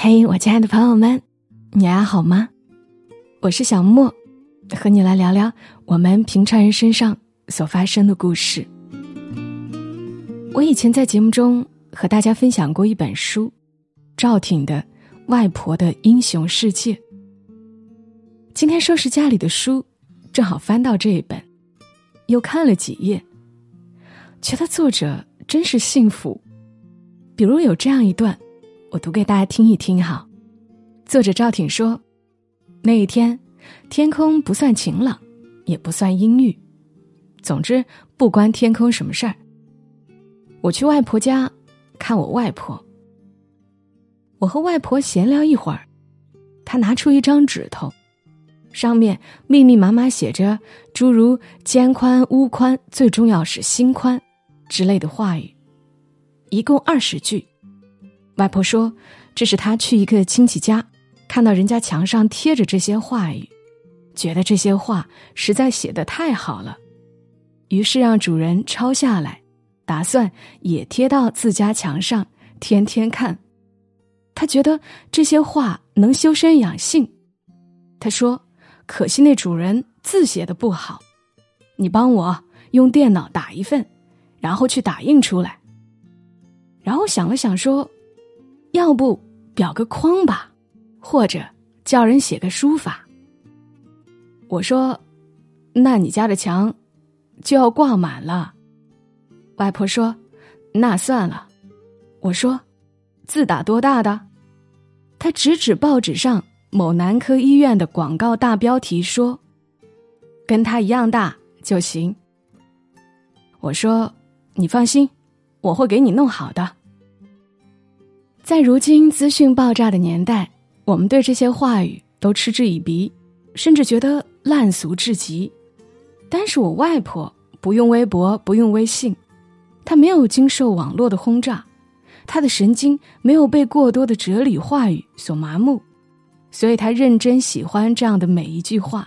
嘿，我亲爱的朋友们，你还好吗？我是小莫，和你来聊聊我们平常人身上所发生的故事。我以前在节目中和大家分享过一本书，赵挺的《外婆的英雄世界》。今天收拾家里的书，正好翻到这一本，又看了几页，觉得作者真是幸福。比如有这样一段，我读给大家听一听哈。作者赵挺说，那一天天空不算晴朗，也不算阴郁，总之不关天空什么事儿。我去外婆家看我外婆，我和外婆闲聊一会儿，她拿出一张纸头，上面密密麻麻写着诸如肩宽、屋宽，最重要是心宽之类的话语，一共20句。外婆说，这是她去一个亲戚家，看到人家墙上贴着这些话语，觉得这些话实在写得太好了，于是让主人抄下来，打算也贴到自家墙上，天天看。她觉得这些话能修身养性。她说，可惜那主人字写得不好，你帮我用电脑打一份，然后去打印出来。然后想了想说，要不裱个框吧，或者叫人写个书法。我说，那你家的墙就要挂满了。外婆说，那算了。我说，字打多大的？她指指报纸上某男科医院的广告大标题说，跟他一样大就行。我说，你放心，我会给你弄好的。在如今资讯爆炸的年代，我们对这些话语都嗤之以鼻，甚至觉得烂俗至极。但是我外婆不用微博，不用微信，她没有经受网络的轰炸，她的神经没有被过多的哲理话语所麻木，所以她认真喜欢这样的每一句话。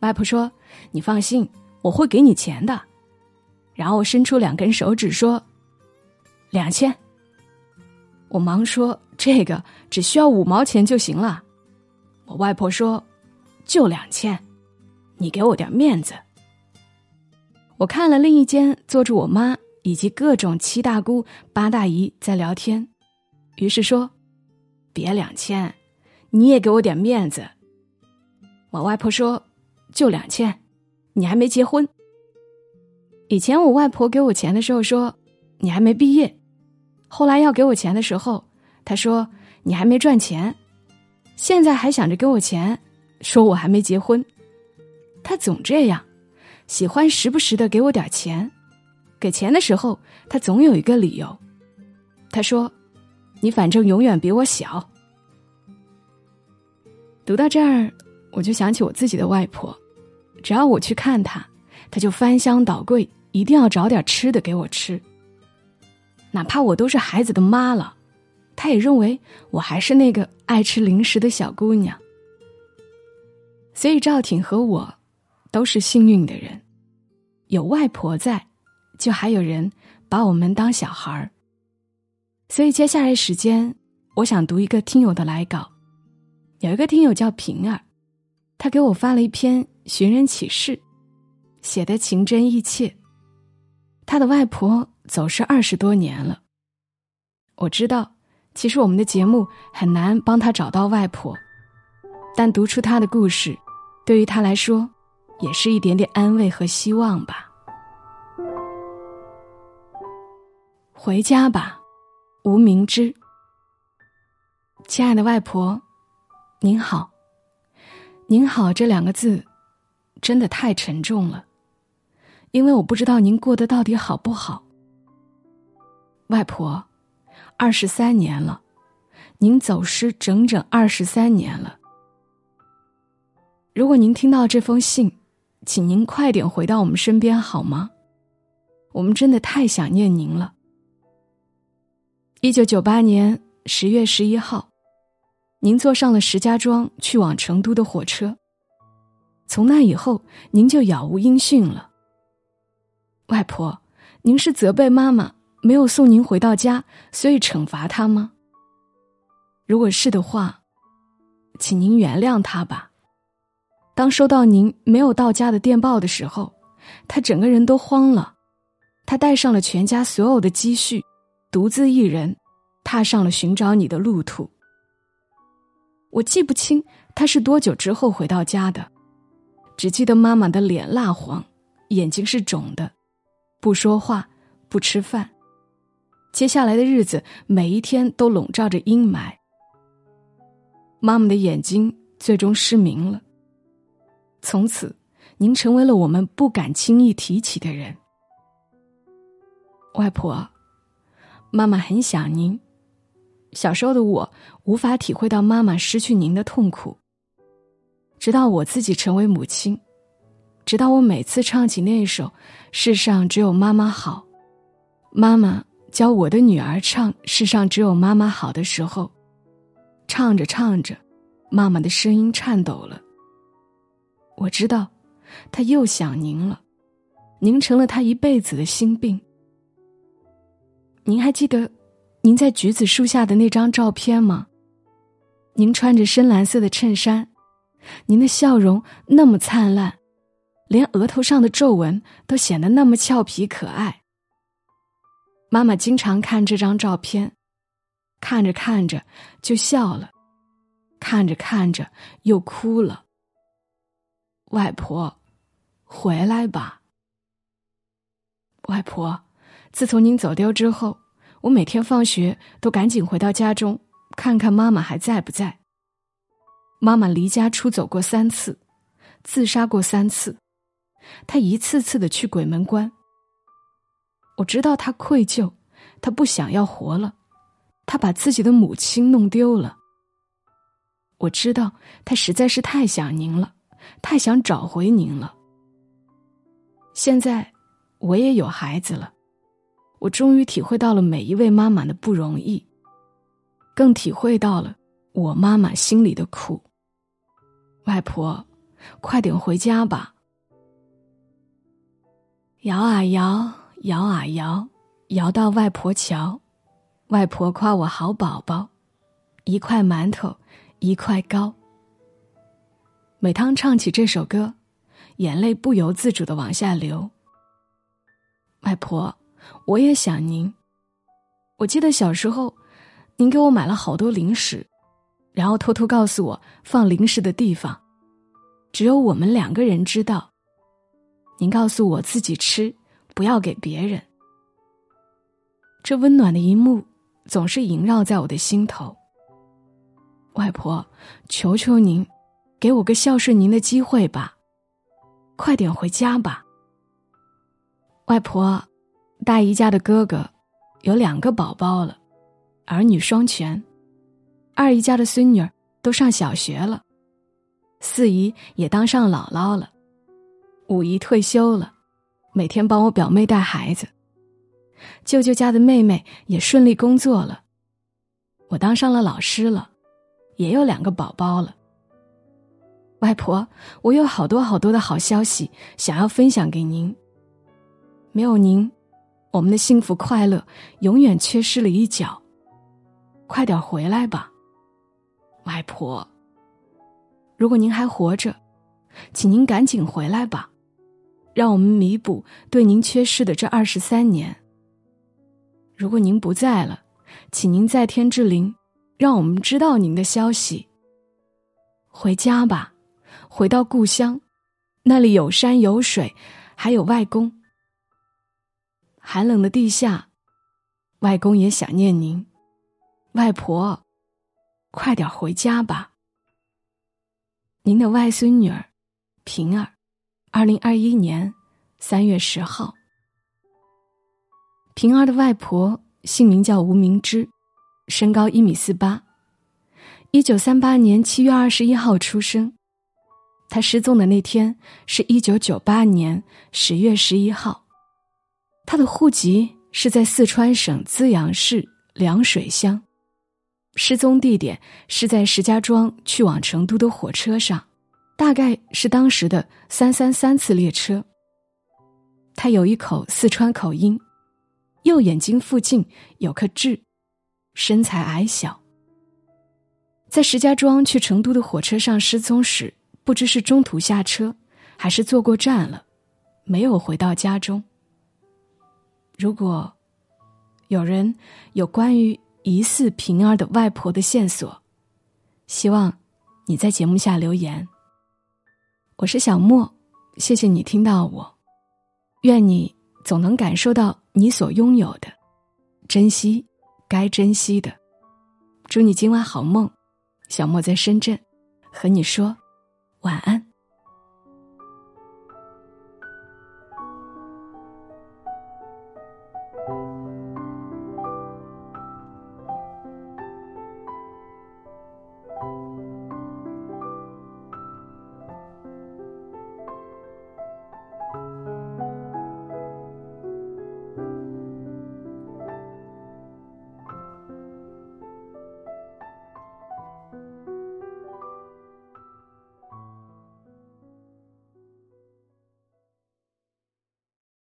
外婆说，你放心，我会给你钱的。然后伸出2根手指说，2000。我忙说，这个只需要5毛钱就行了。我外婆说，就2000，你给我点面子。我看了另一间坐着我妈以及各种7大姑8大姨在聊天，于是说，别2000，你也给我点面子。我外婆说，就2000，你还没结婚。以前我外婆给我钱的时候说，你还没毕业。后来要给我钱的时候，她说，你还没赚钱。现在还想着给我钱，说我还没结婚。她总这样，喜欢时不时的给我点钱。给钱的时候，她总有一个理由。她说，你反正永远比我小。读到这儿，我就想起我自己的外婆，只要我去看她，她就翻箱倒柜，一定要找点吃的给我吃。哪怕我都是孩子的妈了，她也认为我还是那个爱吃零食的小姑娘。所以赵挺和我都是幸运的人，有外婆在，就还有人把我们当小孩。所以接下来时间，我想读一个听友的来稿。有一个听友叫平儿，他给我发了一篇寻人启事，写得情真意切。他的外婆走失20多年了。我知道其实我们的节目很难帮他找到外婆，但读出他的故事，对于他来说也是一点点安慰和希望吧。回家吧，吴明之。亲爱的外婆，您好。您好这2个字真的太沉重了，因为我不知道您过得到底好不好。外婆，23年了，您走失整整23年了。如果您听到这封信，请您快点回到我们身边好吗？我们真的太想念您了。1998年10月11号您坐上了石家庄去往成都的火车，从那以后您就杳无音讯了。外婆，您是责备妈妈没有送您回到家，所以惩罚她吗？如果是的话，请您原谅他吧。当收到您没有到家的电报的时候，他整个人都慌了。他带上了全家所有的积蓄，独自一人踏上了寻找你的路途。我记不清他是多久之后回到家的，只记得妈妈的脸蜡黄，眼睛是肿的，不说话，不吃饭。接下来的日子每一天都笼罩着阴霾。妈妈的眼睛最终失明了。从此您成为了我们不敢轻易提起的人。外婆，妈妈很想您。小时候的我无法体会到妈妈失去您的痛苦，直到我自己成为母亲，直到我每次唱起那一首《世上只有妈妈好》，妈妈教我的女儿唱《世上只有妈妈好》的时候，唱着唱着，妈妈的声音颤抖了。我知道她又想您了，您成了她一辈子的心病。您还记得您在橘子树下的那张照片吗？您穿着深蓝色的衬衫，您的笑容那么灿烂，连额头上的皱纹都显得那么俏皮可爱。妈妈经常看这张照片，看着看着就笑了，看着看着又哭了。外婆，回来吧。外婆，自从您走丢之后，我每天放学都赶紧回到家中，看看妈妈还在不在。妈妈离家出走过3次，自杀过3次，她一次次地去鬼门关。我知道他愧疚，他不想要活了，他把自己的母亲弄丢了。我知道他实在是太想您了，太想找回您了。现在我也有孩子了，我终于体会到了每一位妈妈的不容易，更体会到了我妈妈心里的苦。外婆，快点回家吧。摇啊摇，摇啊摇，摇到外婆桥，外婆夸我好宝宝，一块馒头一块糕。每当唱起这首歌，眼泪不由自主地往下流。外婆，我也想您。我记得小时候，您给我买了好多零食，然后偷偷告诉我放零食的地方，只有我们2个人知道。您告诉我自己吃，不要给别人。这温暖的一幕总是萦绕在我的心头。外婆，求求您，给我个孝顺您的机会吧，快点回家吧。外婆，大姨家的哥哥有2个宝宝了，儿女双全。二姨家的孙女儿都上小学了，四姨也当上姥姥了，五姨退休了，每天帮我表妹带孩子。舅舅家的妹妹也顺利工作了，我当上了老师了，也有2个宝宝了。外婆，我有好多好多的好消息想要分享给您。没有您，我们的幸福快乐永远缺失了一角。快点回来吧，外婆。如果您还活着，请您赶紧回来吧。让我们弥补对您缺失的这23年。如果您不在了，请您在天之灵，让我们知道您的消息。回家吧，回到故乡，那里有山有水，还有外公。寒冷的地下，外公也想念您。外婆，快点回家吧。您的外孙女儿，平儿。2021年3月10号。平儿的外婆姓名叫吴明芝，身高1.48米，1938年7月21号出生。她失踪的那天是1998年10月11号。她的户籍是在四川省资阳市凉水乡，失踪地点是在石家庄去往成都的火车上。大概是当时的333次列车。他有一口四川口音，右眼睛附近有颗痣，身材矮小。在石家庄去成都的火车上失踪时，不知是中途下车，还是坐过站了，没有回到家中。如果有人有关于疑似平儿的外婆的线索，希望你在节目下留言。我是小莫，谢谢你听到我，愿你总能感受到你所拥有的，珍惜该珍惜的。祝你今晚好梦，小莫在深圳，和你说晚安。